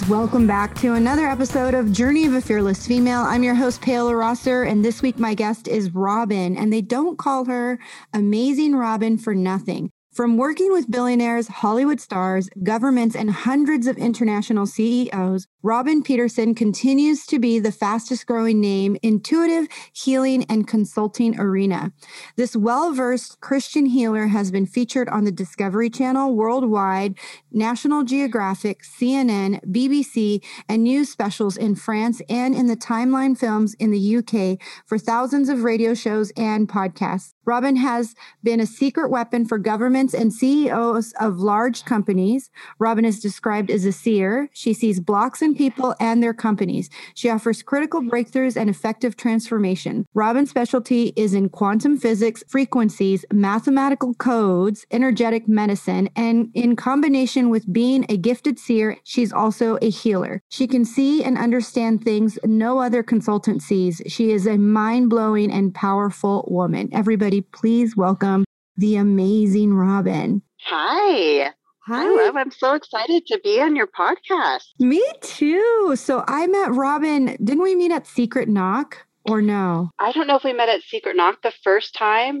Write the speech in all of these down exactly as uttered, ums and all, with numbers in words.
guys. Welcome back to another episode of Journey of a Fearless Female. I'm your host, Paola Rosser, and this week my guest is Robyn, and they don't call her Amazing Robyn for nothing. From working with billionaires, Hollywood stars, governments, and hundreds of international C E Os, Robyn Peterson continues to be the fastest growing name in intuitive healing and consulting arena. This well-versed Christian healer has been featured on the Discovery Channel worldwide, National Geographic, C N N, B B C, and news specials in France and in the Timeline Films in the U K for thousands of radio shows and podcasts. Robyn has been a secret weapon for governments and C E Os of large companies. Robyn is described as a seer. She sees blocks in people and their companies. She offers critical breakthroughs and effective transformation. Robyn's specialty is in quantum physics, frequencies, mathematical codes, energetic medicine, and in combination with being a gifted seer, she's also a healer. She can see and understand things no other consultant sees. She is a mind-blowing and powerful woman. Everybody, please welcome the amazing Robyn. Hi. Hi. I love, I'm so excited to be on your podcast. Me too. So I met Robyn. Didn't we meet at Secret Knock or no? I don't know if we met at Secret Knock the first time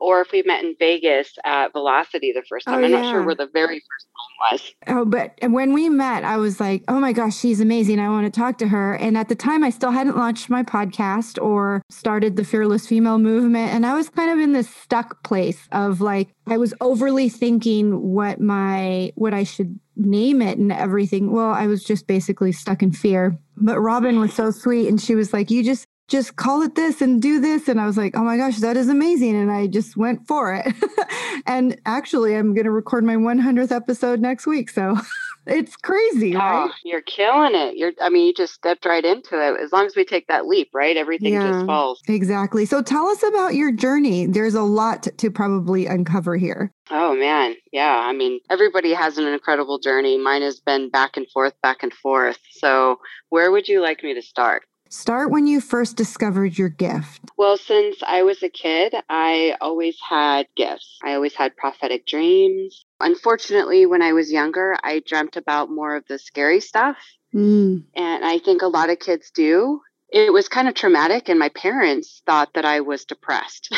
or if we met in Vegas at Velocity the first time. Oh, I'm yeah. not sure where the very first time was. Oh, but when we met, I was like, oh my gosh, she's amazing. I want to talk to her. And at the time, I still hadn't launched my podcast or started the Fearless Female Movement. And I was kind of in this stuck place of like, I was overly thinking what my, what I should name it and everything. Well, I was just basically stuck in fear. But Robyn was so sweet. And she was like, you just just call it this and do this. And I was like, oh my gosh, that is amazing. And I just went for it. And actually, I'm going to record my hundredth episode next week. So it's crazy, oh, right? You're killing it. You're, I mean, you just stepped right into it. As long as we take that leap, right? Everything yeah, just falls. Exactly. So tell us about your journey. There's a lot to probably uncover here. Oh, man. Yeah. I mean, everybody has an incredible journey. Mine has been back and forth, back and forth. So where would you like me to start? Start when you first discovered your gift. Well, since I was a kid, I always had gifts. I always had prophetic dreams. Unfortunately, when I was younger, I dreamt about more of the scary stuff. Mm. And I think a lot of kids do. It was kind of traumatic, and my parents thought that I was depressed.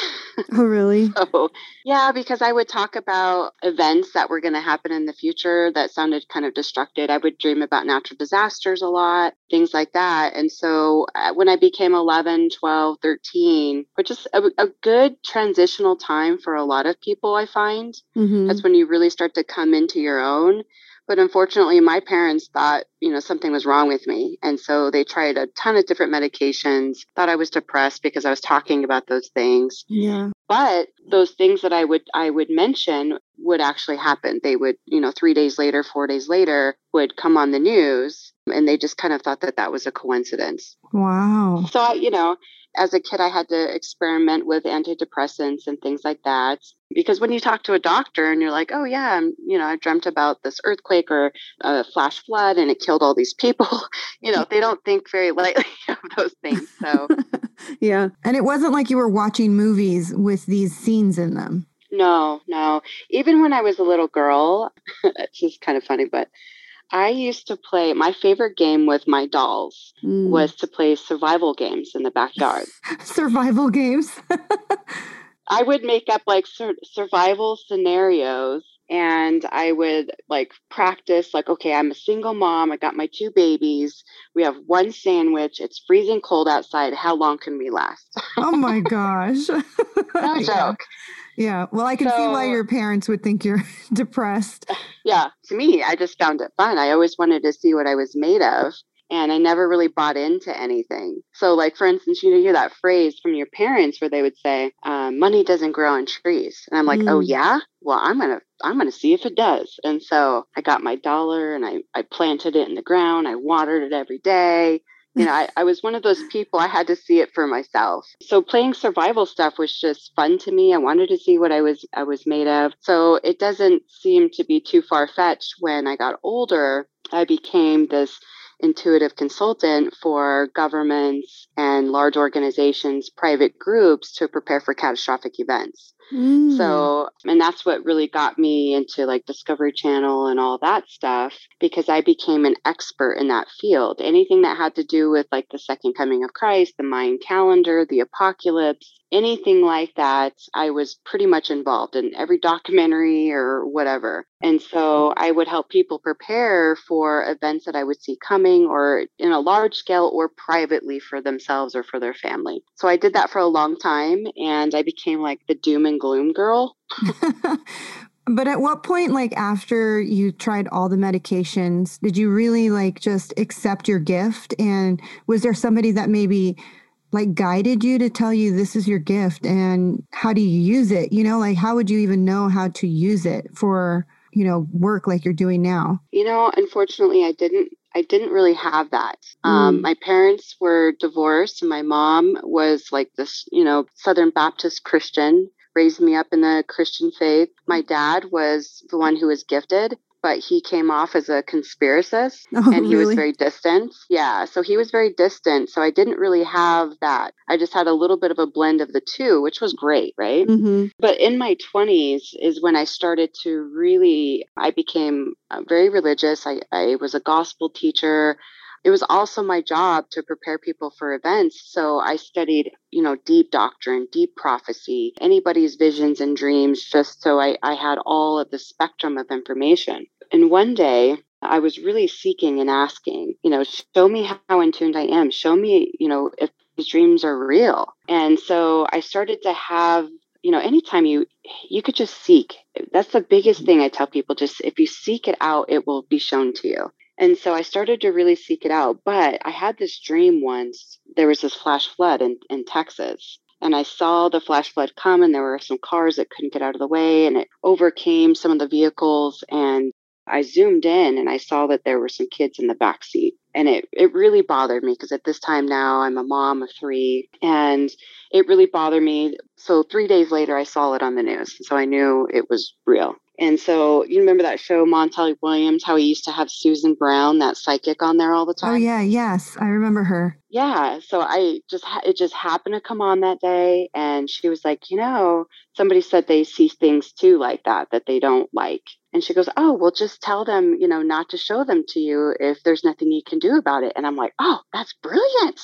Oh, really? So, yeah, because I would talk about events that were going to happen in the future that sounded kind of destructive. I would dream about natural disasters a lot, things like that. And so uh, when I became eleven, twelve, thirteen, which is a, a good transitional time for a lot of people, I find. Mm-hmm. That's when you really start to come into your own. But unfortunately, my parents thought, you know, something was wrong with me. And so they tried a ton of different medications, thought I was depressed because I was talking about those things. Yeah. But those things that I would I would mention would actually happen. They would, you know, three days later, four days later would come on the news. And they just kind of thought that that was a coincidence. Wow. So, you know, as a kid, I had to experiment with antidepressants and things like that. Because when you talk to a doctor and you're like, oh, yeah, I'm, you know, I dreamt about this earthquake or a flash flood and it killed all these people, you know, they don't think very lightly of those things. So, yeah. And it wasn't like you were watching movies with these scenes in them. No, no. Even when I was a little girl, it's just kind of funny, but I used to play, my favorite game with my dolls mm. was to play survival games in the backyard. Survival games? I would make up like sur- survival scenarios and I would like practice like, okay, I'm a single mom. I got my two babies. We have one sandwich. It's freezing cold outside. How long can we last? Oh my gosh. No joke. Yeah. Well, I can so, see why your parents would think you're depressed. Yeah. To me, I just found it fun. I always wanted to see what I was made of. And I never really bought into anything. So like, for instance, you know, you hear that phrase from your parents where they would say, uh, money doesn't grow on trees. And I'm like, mm. oh, yeah, well, I'm going to I'm going to see if it does. And so I got my dollar and I, I planted it in the ground. I watered it every day. You know, I, I was one of those people. I had to see it for myself. So playing survival stuff was just fun to me. I wanted to see what I was I was made of. So it doesn't seem to be too far-fetched. When I got older, I became this intuitive consultant for governments and large organizations, private groups to prepare for catastrophic events. Mm. So, and that's what really got me into like Discovery Channel and all that stuff, because I became an expert in that field. Anything that had to do with like the second coming of Christ, the Mayan calendar, the apocalypse, anything like that, I was pretty much involved in every documentary or whatever. And so I would help people prepare for events that I would see coming, or in a large scale or privately for themselves or for their family. So I did that for a long time, and I became like the doom and gloom girl. But at what point, like after you tried all the medications, did you really like just accept your gift? And was there somebody that maybe like guided you to tell you this is your gift and how do you use it? You know, like how would you even know how to use it for, you know, work like you're doing now? You know, unfortunately, I didn't. I didn't really have that. Um, mm. My parents were divorced, and my mom was like this, you know, Southern Baptist Christian, raised me up in the Christian faith. My dad was the one who was gifted, but he came off as a conspiracist oh, and he really? was very distant. Yeah. So he was very distant. So I didn't really have that. I just had a little bit of a blend of the two, which was great. Right. Mm-hmm. But in my twenties is when I started to really, I became very religious. I, I was a gospel teacher. It was also my job to prepare people for events. So I studied, you know, deep doctrine, deep prophecy, anybody's visions and dreams, just so I, I had all of the spectrum of information. And one day I was really seeking and asking, you know, show me how in tuned I am. Show me, you know, if these dreams are real. And so I started to have, you know, anytime you, you could just seek. That's the biggest thing I tell people. Just if you seek it out, it will be shown to you. And so I started to really seek it out. But I had this dream once. There was this flash flood in, in Texas. And I saw the flash flood come, and there were some cars that couldn't get out of the way, and it overcame some of the vehicles. And I zoomed in and I saw that there were some kids in the backseat. And it, it really bothered me, because at this time now I'm a mom of three, and it really bothered me. So three days later, I saw it on the news. So I knew it was real. And so you remember that show, Montel Williams, how he used to have Susan Brown, that psychic, on there all the time? Oh, yeah. Yes. I remember her. Yeah. So I just, ha- it just happened to come on that day. And she was like, you know, somebody said they see things too like that, that they don't like. And she goes, oh, well, just tell them, you know, not to show them to you if there's nothing you can do about it. And I'm like, oh, that's brilliant.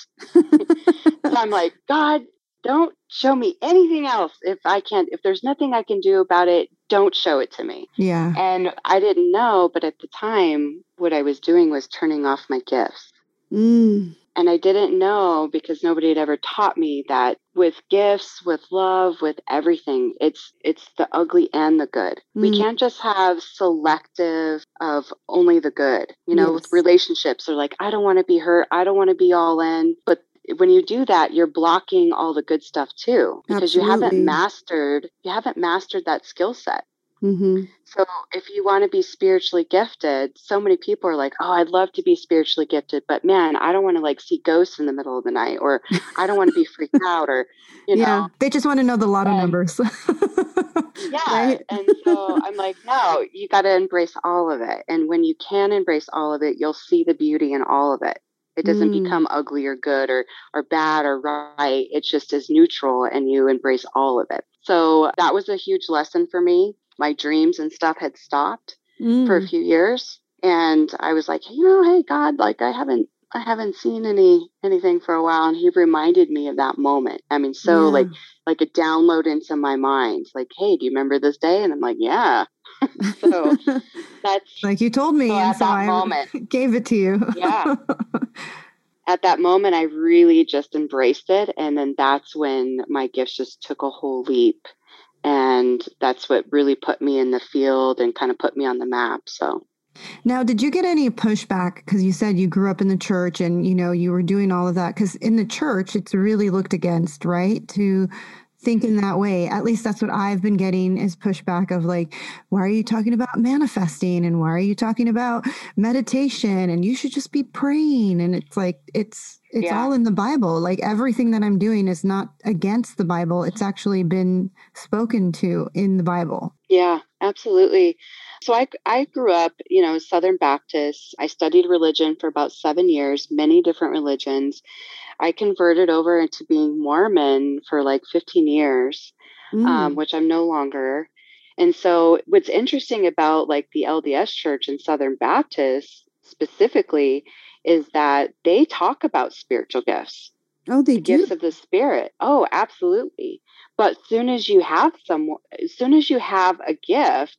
And I'm like, God, don't show me anything else. If I can't, if there's nothing I can do about it, don't show it to me. Yeah. And I didn't know, but at the time, what I was doing was turning off my gifts. Mm. And I didn't know, because nobody had ever taught me that with gifts, with love, with everything, it's it's the ugly and the good. Mm. We can't just have selective of only the good. You know, yes. With relationships, they're like, I don't want to be hurt. I don't want to be all in. But when you do that, you're blocking all the good stuff too, because Absolutely. you haven't mastered, you haven't mastered that skill set. Mm-hmm. So if you want to be spiritually gifted, so many people are like, oh, I'd love to be spiritually gifted, but man, I don't want to like see ghosts in the middle of the night, or I don't want to be freaked out, or, you know, yeah, they just want to know the lotto and, numbers. Yeah. Right? And so I'm like, no, you got to embrace all of it. And when you can embrace all of it, you'll see the beauty in all of it. It doesn't mm. become ugly or good or, or bad or right. It just is neutral, and you embrace all of it. So that was a huge lesson for me. My dreams and stuff had stopped mm. for a few years. And I was like, you know, hey, God, like I haven't, I haven't seen any, anything for a while. And he reminded me of that moment. I mean, so yeah. like, like a download into my mind, like, hey, do you remember this day? And I'm like, yeah. So that's like you told me, so and at so that I moment, gave it to you. Yeah. At that moment, I really just embraced it. And then that's when my gifts just took a whole leap. And that's what really put me in the field and kind of put me on the map. So now, did you get any pushback? Because you said you grew up in the church and, you know, you were doing all of that, because in the church, it's really looked against, right? To think in that way. At least that's what I've been getting is pushback of like, why are you talking about manifesting? And why are you talking about meditation? And you should just be praying. And it's like, it's, it's yeah. all in the Bible. Like everything that I'm doing is not against the Bible. It's actually been spoken to in the Bible. Yeah, absolutely. So I, I grew up, you know, Southern Baptist. I studied religion for about seven years, many different religions. I converted over into being Mormon for like fifteen years. mm. um, which I'm no longer. And so what's interesting about like the L D S Church and Southern Baptists specifically is that they talk about spiritual gifts. Oh, they the do? Gifts of the Spirit. Oh, absolutely. But soon as you have some, as soon as you have a gift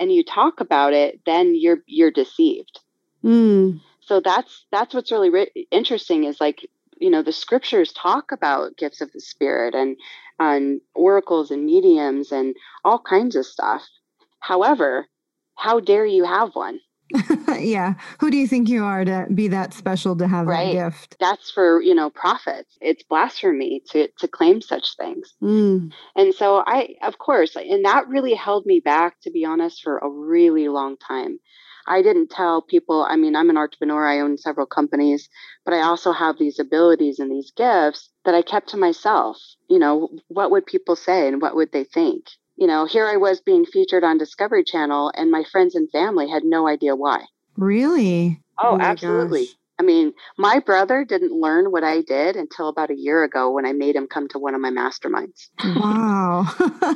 and you talk about it, then you're you're deceived. Mm. So that's that's what's really ri- interesting is like, you know, the scriptures talk about gifts of the Spirit and and oracles and mediums and all kinds of stuff. However, how dare you have one? Yeah. Who do you think you are to be that special to have right. that gift? That's for, you know, prophets. It's blasphemy to, to claim such things. Mm. And so I, of course, and that really held me back, to be honest, for a really long time. I didn't tell people, I mean, I'm an entrepreneur, I own several companies, but I also have these abilities and these gifts that I kept to myself. You know, what would people say and what would they think? You know, here I was being featured on Discovery Channel and my friends and family had no idea why. Really? Oh, oh absolutely. Gosh. I mean, my brother didn't learn what I did until about a year ago when I made him come to one of my masterminds. Wow.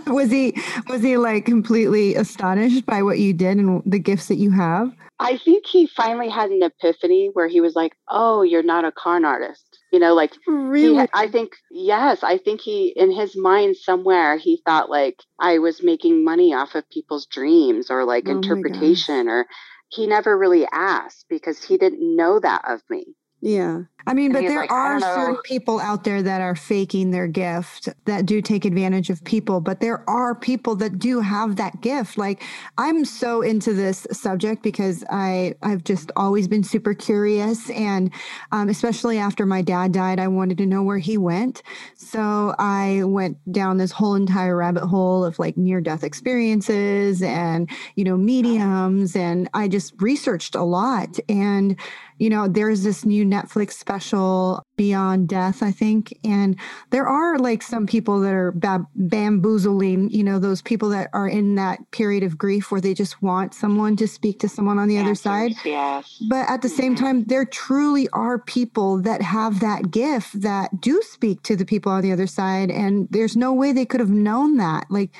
Was he, was he like completely astonished by what you did and the gifts that you have? I think he finally had an epiphany where he was like, oh, you're not a con artist. You know, like, really? He, I think, yes, I think he, in his mind somewhere, he thought like I was making money off of people's dreams or like oh interpretation or he never really asked because he didn't know that of me. Yeah. I mean, and but there like, are certain people out there that are faking their gift that do take advantage of people, but there are people that do have that gift. Like I'm so into this subject because I, I've just always been super curious. And um, especially after my dad died, I wanted to know where he went. So I went down this whole entire rabbit hole of like near-death experiences and, you know, mediums. And I just researched a lot. And, you know, there's this new Netflix special Special Beyond Death, I think. And there are like some people that are bab- bamboozling, you know, those people that are in that period of grief where they just want someone to speak to someone on the yes, other side. Yes. But at the same yes. time, there truly are people that have that gift that do speak to the people on the other side. And there's no way they could have known that. Like,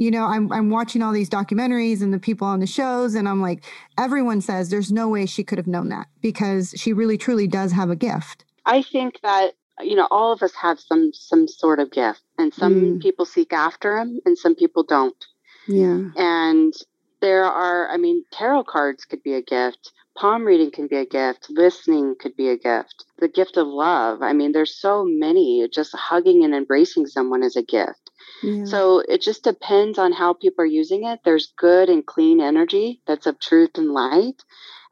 you know, I'm I'm watching all these documentaries and the people on the shows and I'm like, everyone says there's no way she could have known that because she really, truly does have a gift. I think that, you know, all of us have some some sort of gift and some mm. people seek after them and some people don't. Yeah. And there are, I mean, tarot cards could be a gift. Palm reading can be a gift. Listening could be a gift. The gift of love. I mean, there's so many. Just hugging and embracing someone is a gift. Yeah. So it just depends on how people are using it. There's good and clean energy that's of truth and light.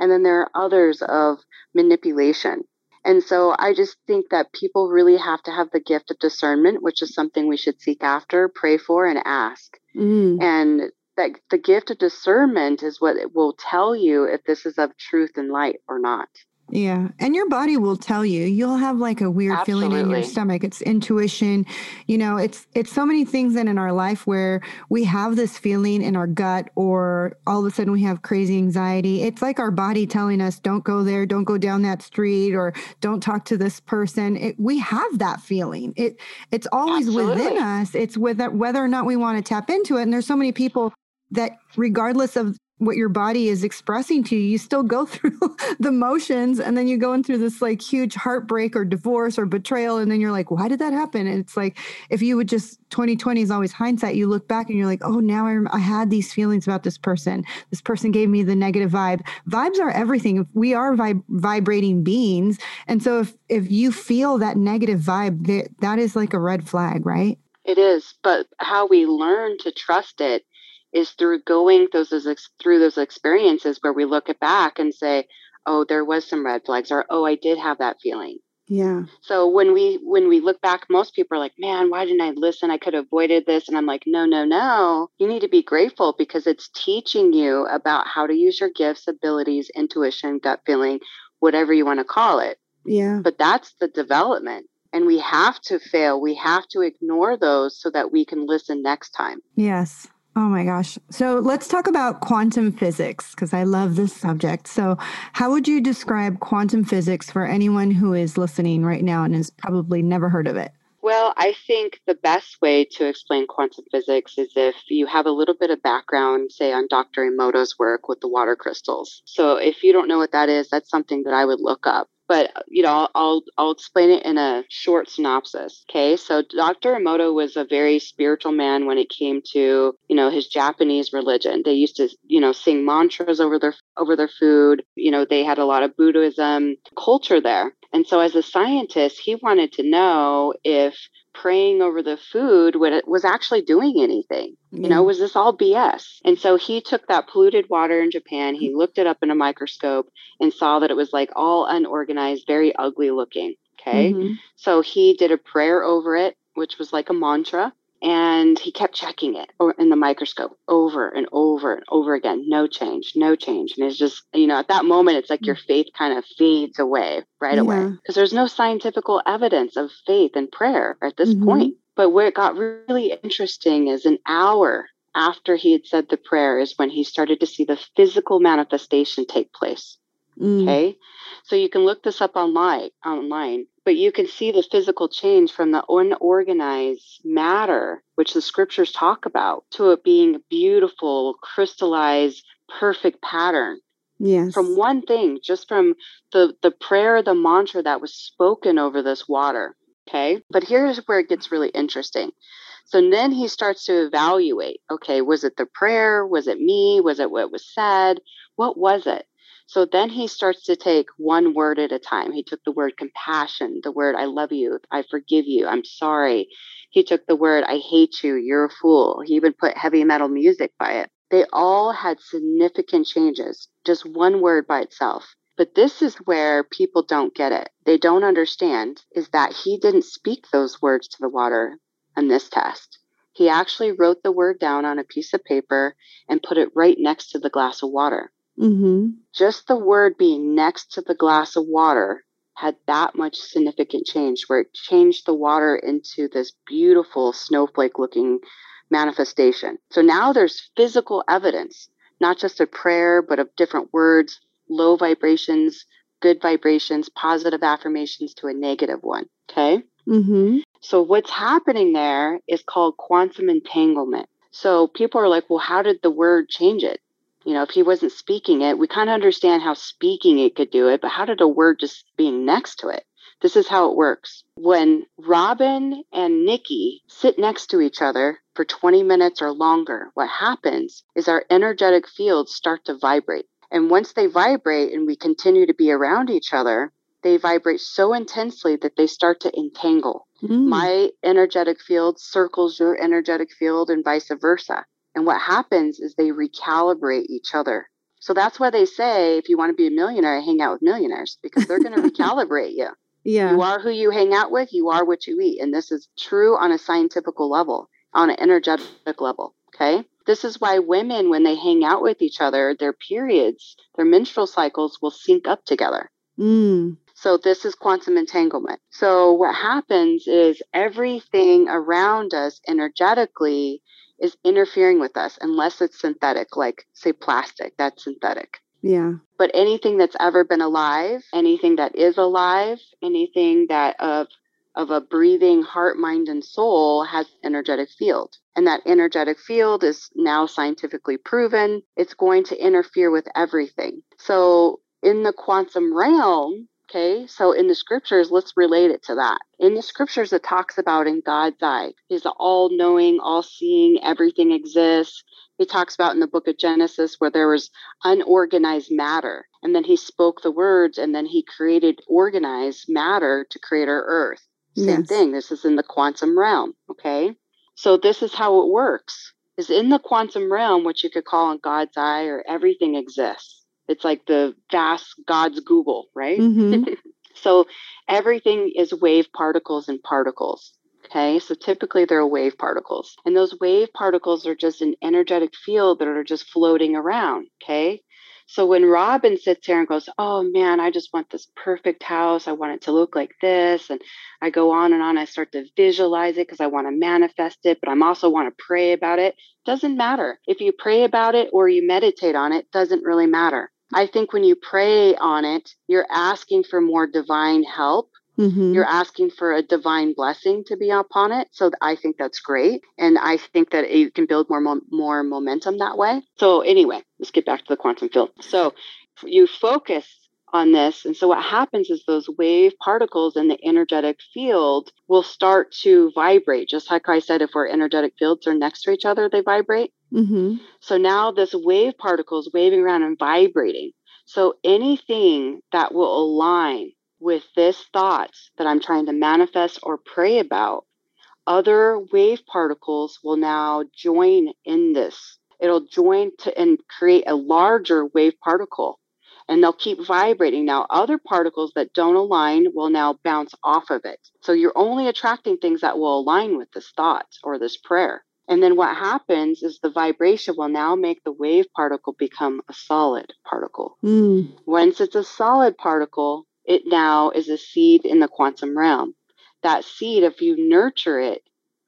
And then there are others of manipulation. And so I just think that people really have to have the gift of discernment, which is something we should seek after, pray for, and ask. Mm. And that the gift of discernment is what it will tell you if this is of truth and light or not. Yeah. And your body will tell you. You'll have like a weird Absolutely. feeling in your stomach. It's intuition. You know, it's it's so many things that in our life where we have this feeling in our gut or all of a sudden we have crazy anxiety. It's like our body telling us, don't go there, don't go down that street or don't talk to this person. It, we have that feeling. It It's always Absolutely. within us. It's with whether or not we want to tap into it. And there's so many people that regardless of what your body is expressing to you, you still go through the motions and then you go in through this like huge heartbreak or divorce or betrayal. And then you're like, why did that happen? And it's like, if you would just twenty twenty is always hindsight, you look back and you're like, oh, now I, I had these feelings about this person. This person gave me the negative vibe. Vibes are everything. We are vib- vibrating beings. And so if, if you feel that negative vibe, that, that is like a red flag, right? It is. But how we learn to trust it is through going those, those through those experiences where we look it back and say, oh, there was some red flags or, oh, I did have that feeling. Yeah. So when we when we look back, most people are like, man, why didn't I listen? I could have avoided this. And I'm like, no, no, no. You need to be grateful because it's teaching you about how to use your gifts, abilities, intuition, gut feeling, whatever you want to call it. Yeah. But that's the development. And we have to fail. We have to ignore those so that we can listen next time. Yes. Oh my gosh. So let's talk about quantum physics because I love this subject. So how would you describe quantum physics for anyone who is listening right now and has probably never heard of it? Well, I think the best way to explain quantum physics is if you have a little bit of background, say, on Doctor Emoto's work with the water crystals. So if you don't know what that is, that's something that I would look up. But, you know, I'll, I'll, I'll explain it in a short synopsis. Okay, so Doctor Emoto was a very spiritual man when it came to, you know, his Japanese religion. They used to, you know, sing mantras over their over their food. You know, they had a lot of Buddhism culture there. And so as a scientist, he wanted to know if praying over the food when it was actually doing anything. You know, was this all B S? And so he took that polluted water in Japan, he looked it up in a microscope and saw that it was like all unorganized, very ugly looking. Okay. Mm-hmm. So he did a prayer over it, which was like a mantra. And he kept checking it in the microscope over and over and over again. No change, no change. And it's just, you know, at that moment, it's like your faith kind of fades away right yeah. away. Because there's no scientific evidence of faith and prayer at this mm-hmm. point. But where it got really interesting is an hour after he had said the prayer is when he started to see the physical manifestation take place. Mm. Okay. So you can look this up online, online, but you can see the physical change from the unorganized matter, which the scriptures talk about, to it being a beautiful, crystallized, perfect pattern. Yes. From one thing, just from the, the prayer, the mantra that was spoken over this water. Okay. But here's where it gets really interesting. So then he starts to evaluate, okay, was it the prayer? Was it me? Was it what was said? What was it? So then he starts to take one word at a time. He took the word compassion, the word I love you, I forgive you, I'm sorry. He took the word I hate you, you're a fool. He even put heavy metal music by it. They all had significant changes, just one word by itself. But this is where people don't get it. They don't understand is that he didn't speak those words to the water on this test. He actually wrote the word down on a piece of paper and put it right next to the glass of water. Mm-hmm. Just the word being next to the glass of water had that much significant change where it changed the water into this beautiful snowflake looking manifestation. So now there's physical evidence, not just a prayer, but of different words, low vibrations, good vibrations, positive affirmations to a negative one. Okay. Mm-hmm. So what's happening there is called quantum entanglement. So people are like, well, how did the word change it? You know, if he wasn't speaking it, we kind of understand how speaking it could do it, but how did a word just being next to it? This is how it works. When Robyn and Nikki sit next to each other for twenty minutes or longer, what happens is our energetic fields start to vibrate. And once they vibrate and we continue to be around each other, they vibrate so intensely that they start to entangle. Mm. My energetic field circles your energetic field and vice versa. And what happens is they recalibrate each other. So that's why they say, if you want to be a millionaire, hang out with millionaires because they're going to recalibrate you. Yeah. You are who you hang out with. You are what you eat. And this is true on a scientific level, on an energetic level. Okay. This is why women, when they hang out with each other, their periods, their menstrual cycles will sync up together. Mm. So this is quantum entanglement. So what happens is everything around us energetically is interfering with us unless it's synthetic, like say plastic, that's synthetic. Yeah. But anything that's ever been alive, anything that is alive, anything that of of a breathing heart, mind, and soul has energetic field. And that energetic field is now scientifically proven. It's going to interfere with everything. So in the quantum realm, okay, so in the scriptures, let's relate it to that. In the scriptures, it talks about in God's eye. He's all-knowing, all-seeing, everything exists. He talks about in the book of Genesis where there was unorganized matter, and then he spoke the words, and then he created organized matter to create our earth. Same yes. thing. This is in the quantum realm, okay? So this is how it works, is in the quantum realm, which you could call in God's eye, or everything exists. It's like the vast God's Google, right? Mm-hmm. So everything is wave particles and particles, okay? So typically they're wave particles. And those wave particles are just an energetic field that are just floating around, okay? So when Robyn sits here and goes, oh, man, I just want this perfect house. I want it to look like this. And I go on and on. I start to visualize it because I want to manifest it, but I also want to pray about it. Doesn't matter. If you pray about it or you meditate on it, doesn't really matter. I think when you pray on it, you're asking for more divine help Mm-hmm. You're asking for a divine blessing to be upon it. So I think that's great. And I think that you can build more, mo- more momentum that way. So anyway, let's get back to the quantum field. So you focus on this. And so what happens is those wave particles in the energetic field will start to vibrate. Just like I said, if our energetic fields are next to each other, they vibrate. Mm-hmm. So now this wave particle is waving around and vibrating. So anything that will align with this thought that I'm trying to manifest or pray about, other wave particles will now join in this. It'll join to and create a larger wave particle, and they'll keep vibrating. Now, other particles that don't align will now bounce off of it. So you're only attracting things that will align with this thought or this prayer. And then what happens is the vibration will now make the wave particle become a solid particle. Mm. Once it's a solid particle, it now is a seed in the quantum realm. That seed, if you nurture it,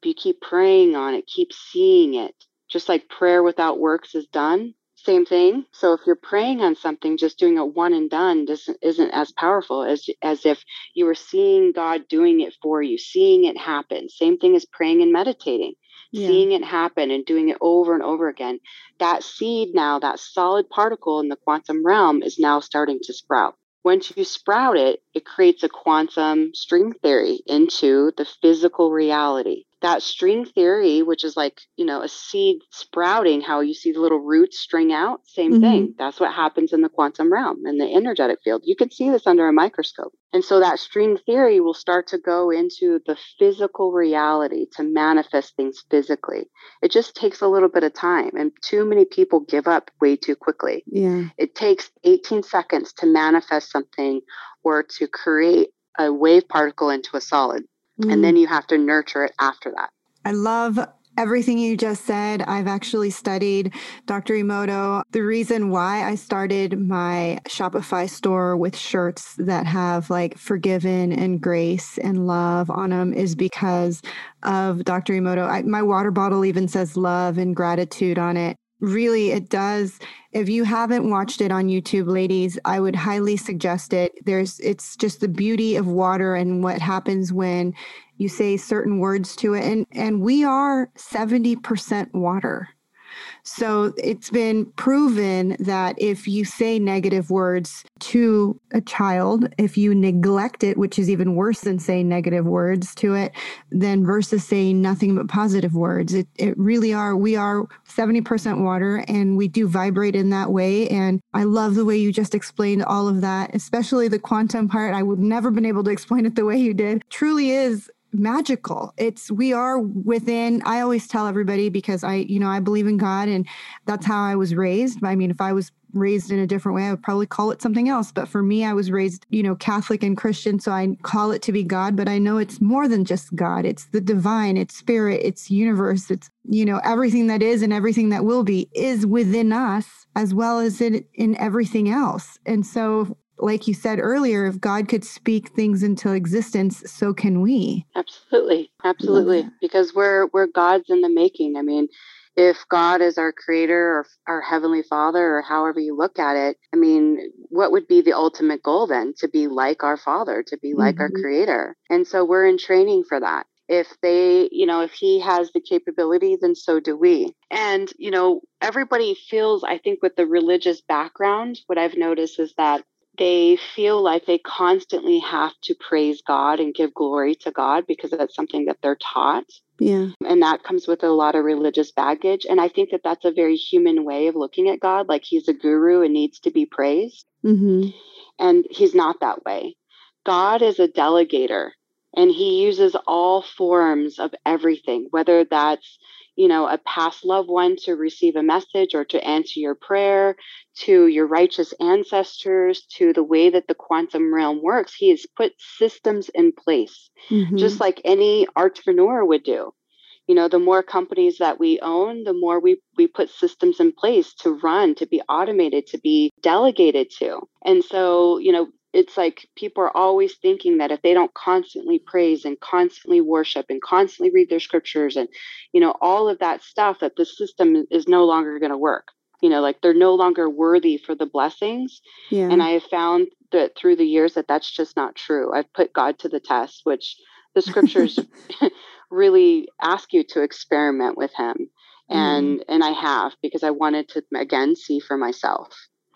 if you keep praying on it, keep seeing it, just like prayer without works is done. Same thing. So if you're praying on something, just doing it one and done doesn't, isn't as powerful as, as if you were seeing God doing it for you, seeing it happen. Same thing as praying and meditating, yeah. seeing it happen and doing it over and over again. That seed now, that solid particle in the quantum realm is now starting to sprout. Once you sprout it, it creates a quantum string theory into the physical reality. That string theory, which is like, you know, a seed sprouting, how you see the little roots string out, same mm-hmm. thing. That's what happens in the quantum realm, in the energetic field. You can see this under a microscope. And so that string theory will start to go into the physical reality to manifest things physically. It just takes a little bit of time, and too many people give up way too quickly. Yeah. It takes eighteen seconds to manifest something or to create a wave particle into a solid. And then you have to nurture it after that. I love everything you just said. I've actually studied Doctor Emoto. The reason why I started my Shopify store with shirts that have like forgiven and grace and love on them is because of Doctor Emoto. I, my water bottle even says love and gratitude on it. Really, it does. If you haven't watched it on YouTube, ladies, I would highly suggest it. There's, it's just the beauty of water and what happens when you say certain words to it. And, and we are seventy percent water. So it's been proven that if you say negative words to a child, if you neglect it, which is even worse than saying negative words to it, then versus saying nothing but positive words, it, it really are, we are seventy percent water and we do vibrate in that way. And I love the way you just explained all of that, especially the quantum part. I would never been able to explain it the way you did. It truly is magical. It's, we are within. I always tell everybody, because I, you know, I believe in God and that's how I was raised. I mean, if I was raised in a different way, I would probably call it something else. But for me, I was raised, you know, Catholic and Christian. So I call it to be God, but I know it's more than just God. It's the divine, it's spirit, it's universe. It's, you know, everything that is and everything that will be is within us as well as in, in everything else. And so like you said earlier, if God could speak things into existence, so can we. Absolutely. Absolutely. Yeah. Because we're we're gods in the making. I mean, if God is our creator or our heavenly father or however you look at it, I mean, what would be the ultimate goal then? To be like our father, to be like mm-hmm. our creator. And so we're in training for that. If they, you know, if he has the capability, then so do we. And, you know, everybody feels, I think with the religious background, what I've noticed is that they feel like they constantly have to praise God and give glory to God because that's something that they're taught. Yeah. And that comes with a lot of religious baggage. And I think that that's a very human way of looking at God. Like he's a guru and needs to be praised. Mm-hmm. And he's not that way. God is a delegator and he uses all forms of everything, whether that's, you know, a past loved one to receive a message or to answer your prayer, to your righteous ancestors, to the way that the quantum realm works. He has put systems in place, mm-hmm. just like any entrepreneur would do. You know, the more companies that we own, the more we, we put systems in place to run, to be automated, to be delegated to. And so, you know, it's like people are always thinking that if they don't constantly praise and constantly worship and constantly read their scriptures and, you know, all of that stuff, that the system is no longer going to work. you know, like they're no longer worthy for the blessings. Yeah. And I have found that through the years that that's just not true. I've put God to the test, which the scriptures really ask you to experiment with him. And, mm. and I have, because I wanted to, again, see for myself.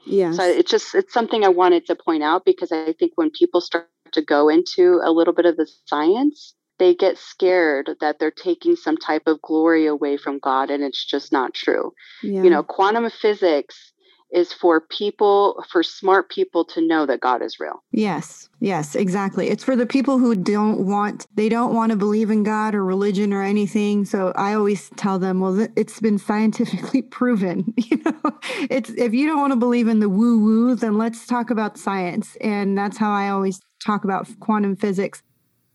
Yeah. So it's just, it's something I wanted to point out, because I think when people start to go into a little bit of the science, they get scared that they're taking some type of glory away from God, and it's just not true. Yeah. You know, quantum physics is for people, for smart people to know that God is real. Yes, yes, exactly. It's for the people who don't want, they don't want to believe in God or religion or anything. So I always tell them, well, it's been scientifically proven. You know, it's, if you don't want to believe in the woo-woo, then let's talk about science. And that's how I always talk about quantum physics.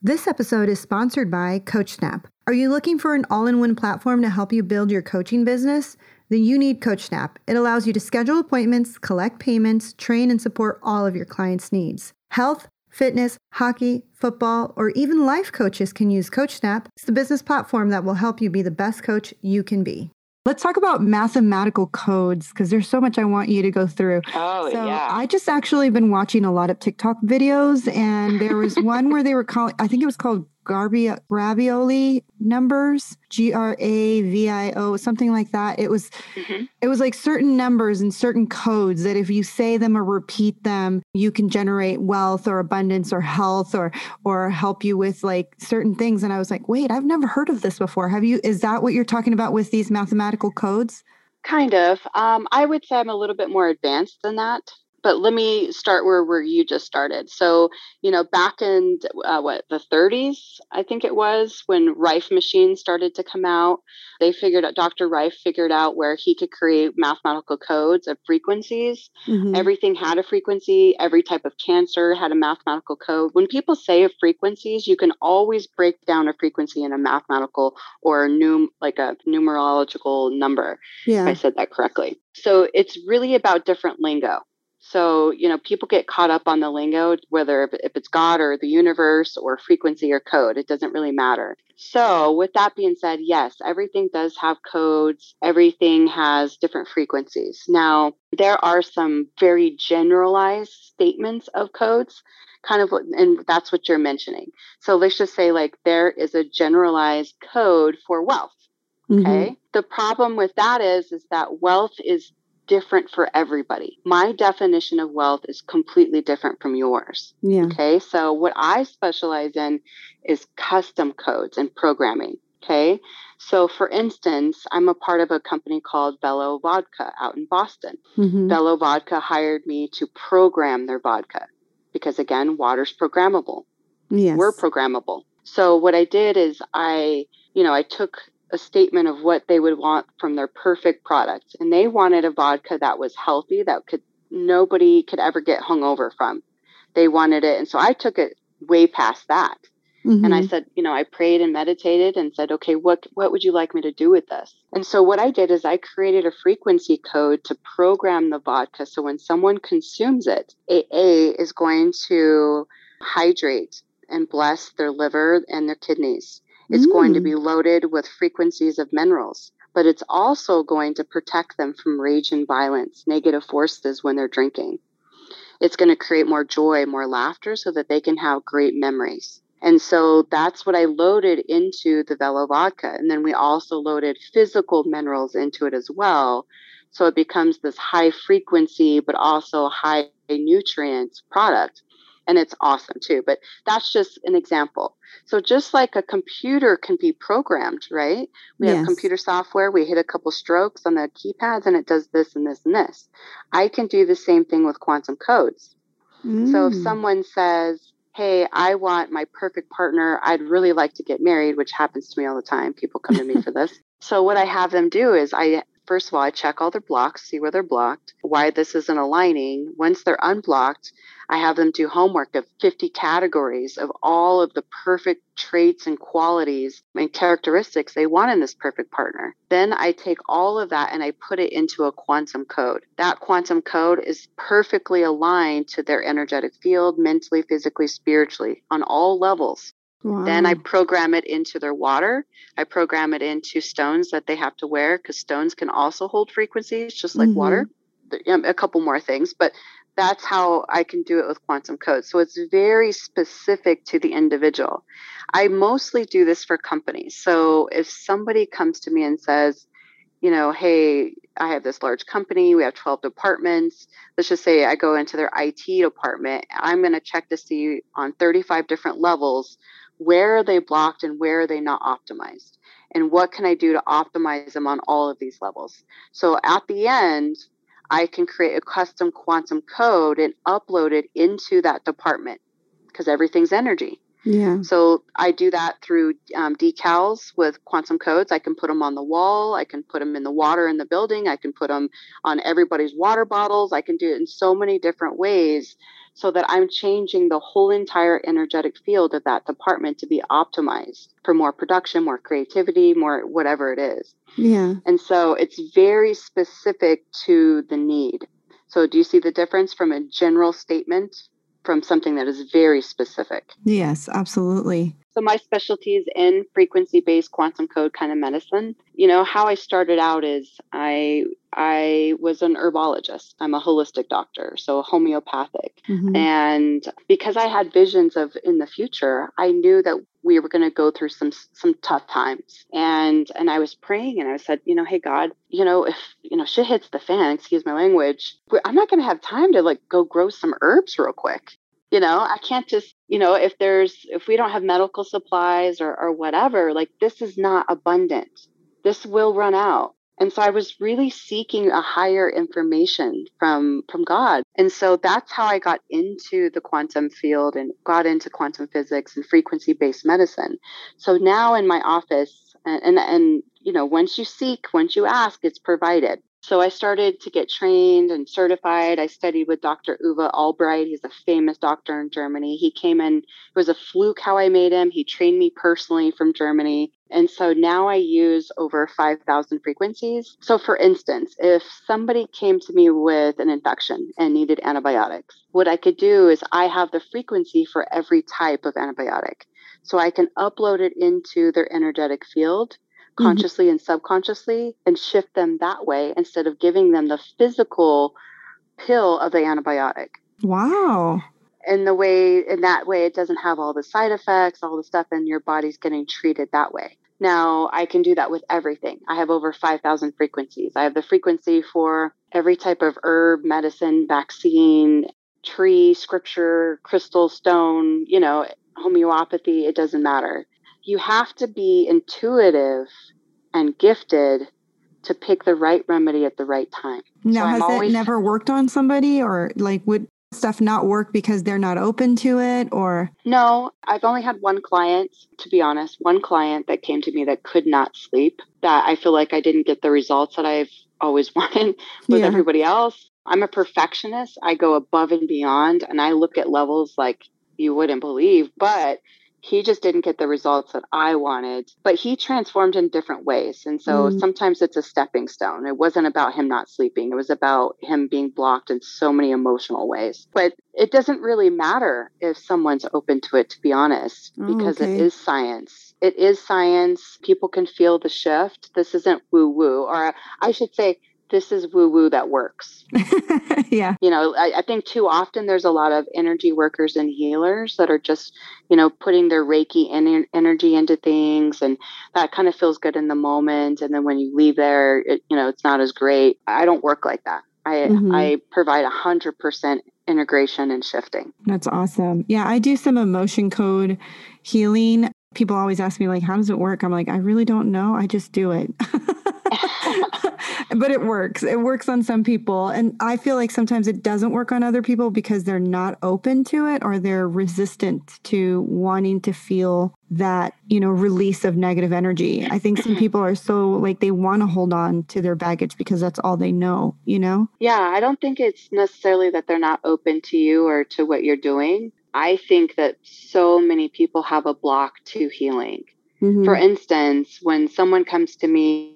This episode is sponsored by CoachSnap. Are you looking for an all-in-one platform to help you build your coaching business? Then you need CoachSnap. It allows you to schedule appointments, collect payments, train, and support all of your clients' needs. Health, fitness, hockey, football, or even life coaches can use CoachSnap. It's the business platform that will help you be the best coach you can be. Let's talk about mathematical codes, because there's so much I want you to go through. Oh, so yeah. I just actually been watching a lot of TikTok videos, and there was one where they were calling, I think it was called Garbi- Gravioli numbers, G R A V I O, something like that. It was, mm-hmm. it was like certain numbers and certain codes that if you say them or repeat them, you can generate wealth or abundance or health or, or help you with like certain things. And I was like, wait, I've never heard of this before. Have you, is that what you're talking about with these mathematical codes? Kind of. Um, I would say I'm a little bit more advanced than that. But let me start where, where you just started. So, you know, back in uh, what, the thirties, I think it was, when Rife machines started to come out, they figured out, Doctor Rife figured out where he could create mathematical codes of frequencies. Mm-hmm. Everything had a frequency. Every type of cancer had a mathematical code. When people say of frequencies, you can always break down a frequency in a mathematical or a num- like a numerological number, yeah. if I said that correctly. So it's really about different lingo. So, you know, people get caught up on the lingo, whether if it's God or the universe or frequency or code, it doesn't really matter. So with that being said, yes, everything does have codes. Everything has different frequencies. Now, there are some very generalized statements of codes, kind of, and that's what you're mentioning. So let's just say like there is a generalized code for wealth. Okay. Mm-hmm. The problem with that is, is that wealth is different for everybody. My definition of wealth is completely different from yours. Yeah. Okay. So what I specialize in is custom codes and programming. Okay. So for instance, I'm a part of a company called Bello Vodka out in Boston. Mm-hmm. Bello Vodka hired me to program their vodka because, again, water's programmable. Yes. We're programmable. So what I did is I, you know, I took a statement of what they would want from their perfect product. And they wanted a vodka that was healthy, that could nobody could ever get hungover from. They wanted it. And so I took it way past that. Mm-hmm. And I said, you know, I prayed and meditated and said, okay, what, what would you like me to do with this? And so what I did is I created a frequency code to program the vodka. So when someone consumes it, A A is going to hydrate and bless their liver and their kidneys. It's mm. going to be loaded with frequencies of minerals, but it's also going to protect them from rage and violence, negative forces when they're drinking. It's going to create more joy, more laughter, so that they can have great memories. And so that's what I loaded into the Vello vodka. And then we also loaded physical minerals into it as well. So it becomes this high frequency, but also high nutrient product. And it's awesome too, but that's just an example. So just like a computer can be programmed, right? We yes. have computer software. We hit a couple strokes on the keypads and it does this and this and this. I can do the same thing with quantum codes. Mm. So if someone says, hey, I want my perfect partner. I'd really like to get married, which happens to me all the time. People come to me for this. So what I have them do is I, first of all, I check all their blocks, see where they're blocked, why this isn't aligning. Once they're unblocked, I have them do homework of fifty categories of all of the perfect traits and qualities and characteristics they want in this perfect partner. Then I take all of that and I put it into a quantum code. That quantum code is perfectly aligned to their energetic field, mentally, physically, spiritually, on all levels. Wow. Then I program it into their water. I program it into stones that they have to wear, because stones can also hold frequencies, just like mm-hmm. water. A couple more things, but that's how I can do it with quantum codes. So it's very specific to the individual. I mostly do this for companies. So if somebody comes to me and says, you know, hey, I have this large company, we have twelve departments. Let's just say I go into their I T department. I'm going to check to see on thirty-five different levels, where are they blocked and where are they not optimized? And what can I do to optimize them on all of these levels? So at the end, I can create a custom quantum code and upload it into that department, because everything's energy. Yeah. So I do that through um, decals with quantum codes. I can put them on the wall. I can put them in the water in the building. I can put them on everybody's water bottles. I can do it in so many different ways, so that I'm changing the whole entire energetic field of that department to be optimized for more production, more creativity, more whatever it is. Yeah. And so it's very specific to the need. So do you see the difference from a general statement from something that is very specific? Yes, absolutely. So my specialty is in frequency-based quantum code kind of medicine. You know, how I started out is I I was an herbologist. I'm a holistic doctor, so homeopathic. Mm-hmm. And because I had visions of in the future, I knew that we were going to go through some some tough times. And and I was praying and I said, you know, hey, God, you know, if, you know, shit hits the fan, excuse my language, I'm not going to have time to like go grow some herbs real quick. You know, I can't just, you know, if there's, if we don't have medical supplies or, or whatever, like this is not abundant. This will run out. And so I was really seeking a higher information from, from God. And so that's how I got into the quantum field and got into quantum physics and frequency-based medicine. So now in my office and, and, and, you know, once you seek, once you ask, it's provided. So I started to get trained and certified. I studied with Doctor Uwe Albright. He's a famous doctor in Germany. He came in, it was a fluke how I made him. He trained me personally from Germany. And so now I use over five thousand frequencies. So for instance, if somebody came to me with an infection and needed antibiotics, what I could do is I have the frequency for every type of antibiotic. So I can upload it into their energetic field, consciously mm-hmm. and subconsciously, and shift them that way instead of giving them the physical pill of the antibiotic. Wow. And the way, in that way, it doesn't have all the side effects, all the stuff, and your body's getting treated that way. Now I can do that with everything. I have over five thousand frequencies. I have the frequency for every type of herb, medicine, vaccine, tree, scripture, crystal, stone, you know, homeopathy, it doesn't matter. You have to be intuitive and gifted to pick the right remedy at the right time. Now, so has always, it never worked on somebody, or like would stuff not work because they're not open to it, or? No, I've only had one client, to be honest, one client that came to me that could not sleep, that I feel like I didn't get the results that I've always wanted with yeah. everybody else. I'm a perfectionist. I go above and beyond, and I look at levels like you wouldn't believe, but he just didn't get the results that I wanted, but he transformed in different ways. And so mm. sometimes it's a stepping stone. It wasn't about him not sleeping. It was about him being blocked in so many emotional ways. But it doesn't really matter if someone's open to it, to be honest, because okay. it is science. It is science. People can feel the shift. This isn't woo-woo, or I should say, this is woo-woo that works. Yeah. You know, I, I think too often there's a lot of energy workers and healers that are just, you know, putting their Reiki en- energy into things, and that kind of feels good in the moment. And then when you leave there, it, you know, it's not as great. I don't work like that. I, mm-hmm. I provide one hundred percent integration and shifting. That's awesome. Yeah, I do some emotion code healing. People always ask me, like, how does it work? I'm like, I really don't know. I just do it. But it works. It works on some people. And I feel like sometimes it doesn't work on other people because they're not open to it, or they're resistant to wanting to feel that, you know, release of negative energy. I think some people are so like they want to hold on to their baggage because that's all they know, you know? Yeah, I don't think it's necessarily that they're not open to you or to what you're doing. I think that so many people have a block to healing. Mm-hmm. For instance, when someone comes to me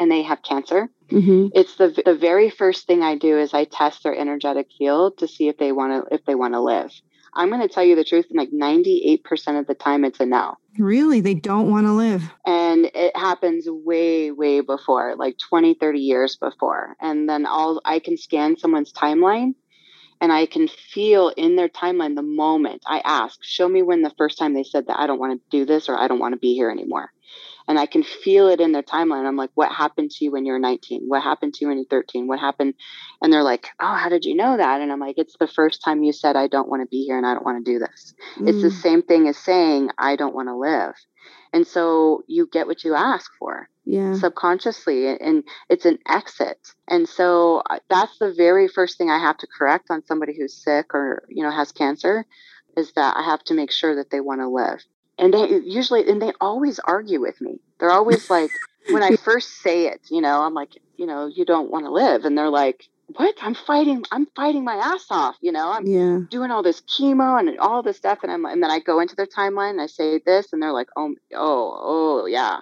and they have cancer, mm-hmm. it's the the very first thing I do is I test their energetic field to see if they want to if they want to live. I'm going to tell you the truth. Like ninety-eight percent of the time, it's a no. Really? They don't want to live. And it happens way, way before, like twenty, thirty years before. And then all I can scan someone's timeline and I can feel in their timeline the moment I ask, show me when the first time they said that I don't want to do this or I don't want to be here anymore. And I can feel it in their timeline. I'm like, what happened to you when you were nineteen? What happened to you when you were thirteen? What happened? And they're like, oh, how did you know that? And I'm like, it's the first time you said, I don't want to be here and I don't want to do this. Mm. It's the same thing as saying, I don't want to live. And so you get what you ask for. Yeah. Subconsciously, and it's an exit. And so that's the very first thing I have to correct on somebody who's sick or, you know, has cancer, is that I have to make sure that they want to live. And they usually, and they always argue with me. They're always like, when I first say it, you know, I'm like, you know, you don't want to live. And they're like, what? I'm fighting, I'm fighting my ass off. You know, I'm yeah. doing all this chemo and all this stuff. And I'm, and then I go into their timeline and I say this and they're like, Oh, Oh, Oh yeah.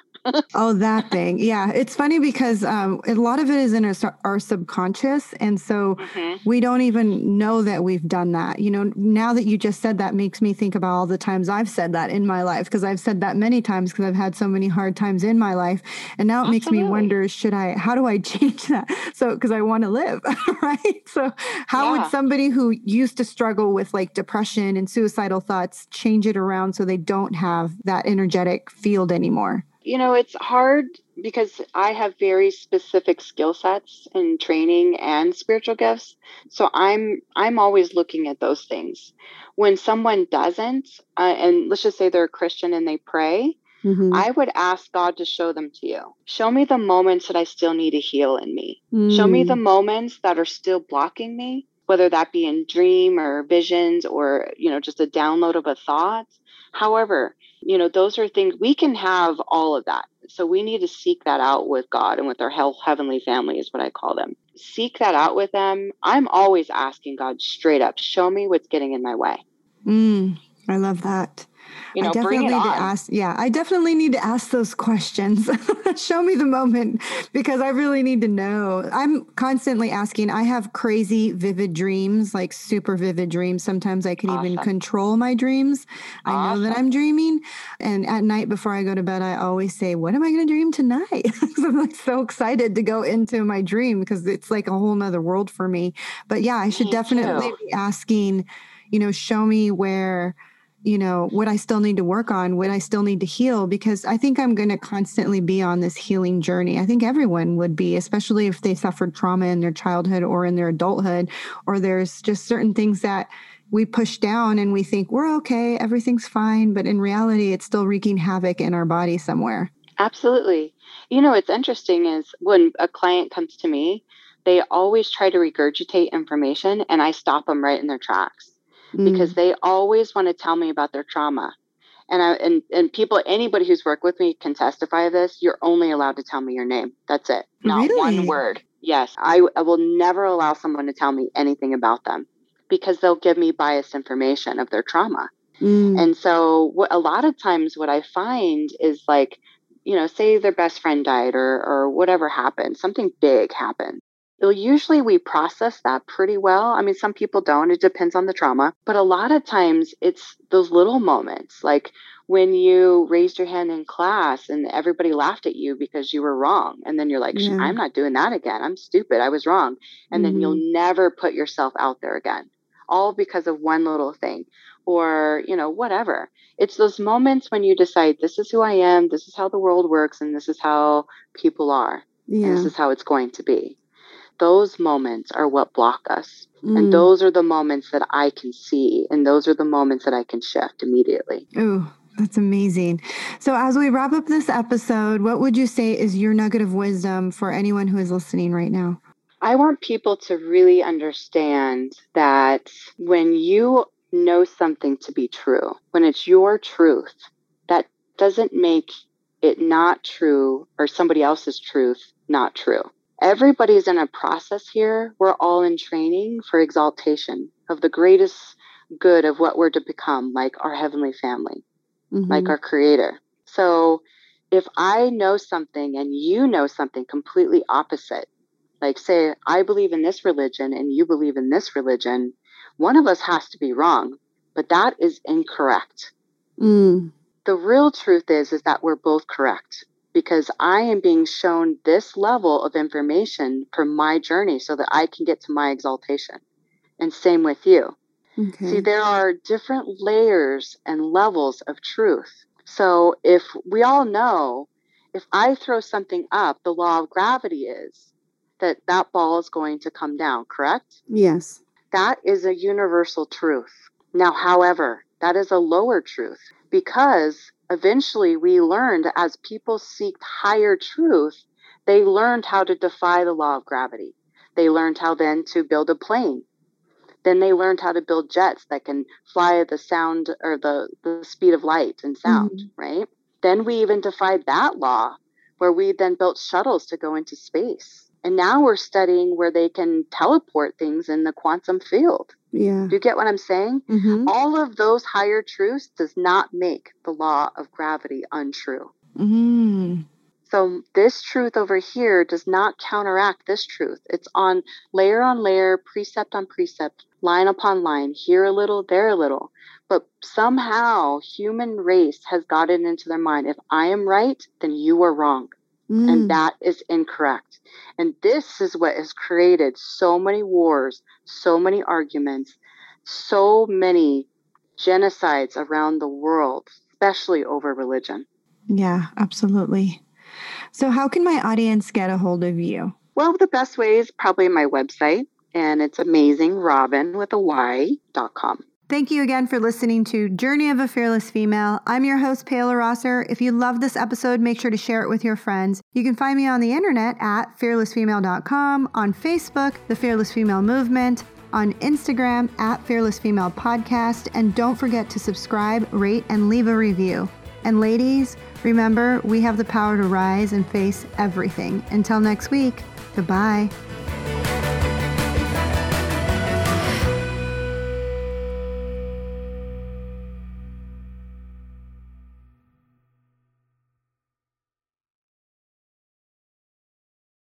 oh, that thing. Yeah. It's funny because um, a lot of it is in our, our subconscious. And so mm-hmm. we don't even know that we've done that. You know, now that you just said that makes me think about all the times I've said that in my life, because I've said that many times because I've had so many hard times in my life. And now it Absolutely. makes me wonder, should I, how do I change that? So, because I want to live, right? So how yeah. would somebody who used to struggle with like depression and suicidal thoughts change it around so they don't have that energetic field anymore? You know, it's hard because I have very specific skill sets in training and spiritual gifts. So I'm I'm always looking at those things. When someone doesn't, uh, and let's just say they're a Christian and they pray, mm-hmm. I would ask God to show them to you. Show me the moments that I still need to heal in me. Mm. Show me the moments that are still blocking me, whether that be in dream or visions or, you know, just a download of a thought. However, you know, those are things we can have all of that. So we need to seek that out with God and with our he- heavenly family is what I call them. Seek that out with them. I'm always asking God straight up, show me what's getting in my way. Mm, I love that. You know, I definitely need to ask, yeah, I definitely need to ask those questions. Show me the moment because I really need to know. I'm constantly asking. I have crazy, vivid dreams, like super vivid dreams. Sometimes I can awesome. even control my dreams. I awesome. know that I'm dreaming. And at night before I go to bed, I always say, what am I going to dream tonight? Because I'm like so excited to go into my dream because it's like a whole nother world for me. But yeah, I should me definitely too. be asking, you know, show me where... you know, what I still need to work on, what I still need to heal, because I think I'm going to constantly be on this healing journey. I think everyone would be, especially if they suffered trauma in their childhood or in their adulthood, or there's just certain things that we push down and we think we're okay, everything's fine. But in reality, it's still wreaking havoc in our body somewhere. Absolutely. You know, what's interesting is when a client comes to me, they always try to regurgitate information and I stop them right in their tracks. Because they always want to tell me about their trauma. And I and, and people, anybody who's worked with me can testify to this. You're only allowed to tell me your name. That's it. Not Really? one word. Yes. I, I will never allow someone to tell me anything about them because they'll give me biased information of their trauma. Mm. And so what, a lot of times what I find is like, you know, say their best friend died or or whatever happened, something big happened. Well, usually we process that pretty well. I mean, some people don't. It depends on the trauma. But a lot of times it's those little moments, like when you raised your hand in class and everybody laughed at you because you were wrong. And then you're like, yeah. I'm not doing that again. I'm stupid. I was wrong. And mm-hmm. then you'll never put yourself out there again, all because of one little thing or, you know, whatever. It's those moments when you decide, this is who I am. This is how the world works. And this is how people are. Yeah. And this is how it's going to be. Those moments are what block us. Mm. And those are the moments that I can see. And those are the moments that I can shift immediately. Ooh, that's amazing. So as we wrap up this episode, what would you say is your nugget of wisdom for anyone who is listening right now? I want people to really understand that when you know something to be true, when it's your truth, that doesn't make it not true or somebody else's truth not true. Everybody's in a process here. We're all in training for exaltation of the greatest good of what we're to become, like our heavenly family, mm-hmm. like our creator. So if I know something and you know something completely opposite, like say, I believe in this religion and you believe in this religion, one of us has to be wrong, but that is incorrect. Mm. The real truth is, is that we're both correct, because I am being shown this level of information from my journey so that I can get to my exaltation. And same with you. Okay. See, there are different layers and levels of truth. So if we all know, if I throw something up, the law of gravity is that that ball is going to come down, correct? Yes. That is a universal truth. Now, however, that is a lower truth, because eventually we learned as people seeked higher truth, they learned how to defy the law of gravity. They learned how then to build a plane. Then they learned how to build jets that can fly at the sound or the, the speed of light and sound, mm-hmm. right? Then we even defied that law, where we then built shuttles to go into space. And now we're studying where they can teleport things in the quantum field. Yeah. Do you get what I'm saying? Mm-hmm. All of those higher truths does not make the law of gravity untrue. Mm. So this truth over here does not counteract this truth. It's on layer on layer, precept on precept, line upon line, here a little, there a little. But somehow human race has gotten into their mind, if I am right, then you are wrong. Mm. And that is incorrect. And this is what has created so many wars, so many arguments, so many genocides around the world, especially over religion. Yeah, absolutely. So how can my audience get a hold of you? Well, the best way is probably my website, and it's amazing robyn with a y dot com. Thank you again for listening to Journey of a Fearless Female. I'm your host, Paola Rosser. If you love this episode, make sure to share it with your friends. You can find me on the internet at fearless female dot com, on Facebook, The Fearless Female Movement, on Instagram at Fearless Female Podcast, and don't forget to subscribe, rate, and leave a review. And ladies, remember, we have the power to rise and face everything. Until next week, goodbye.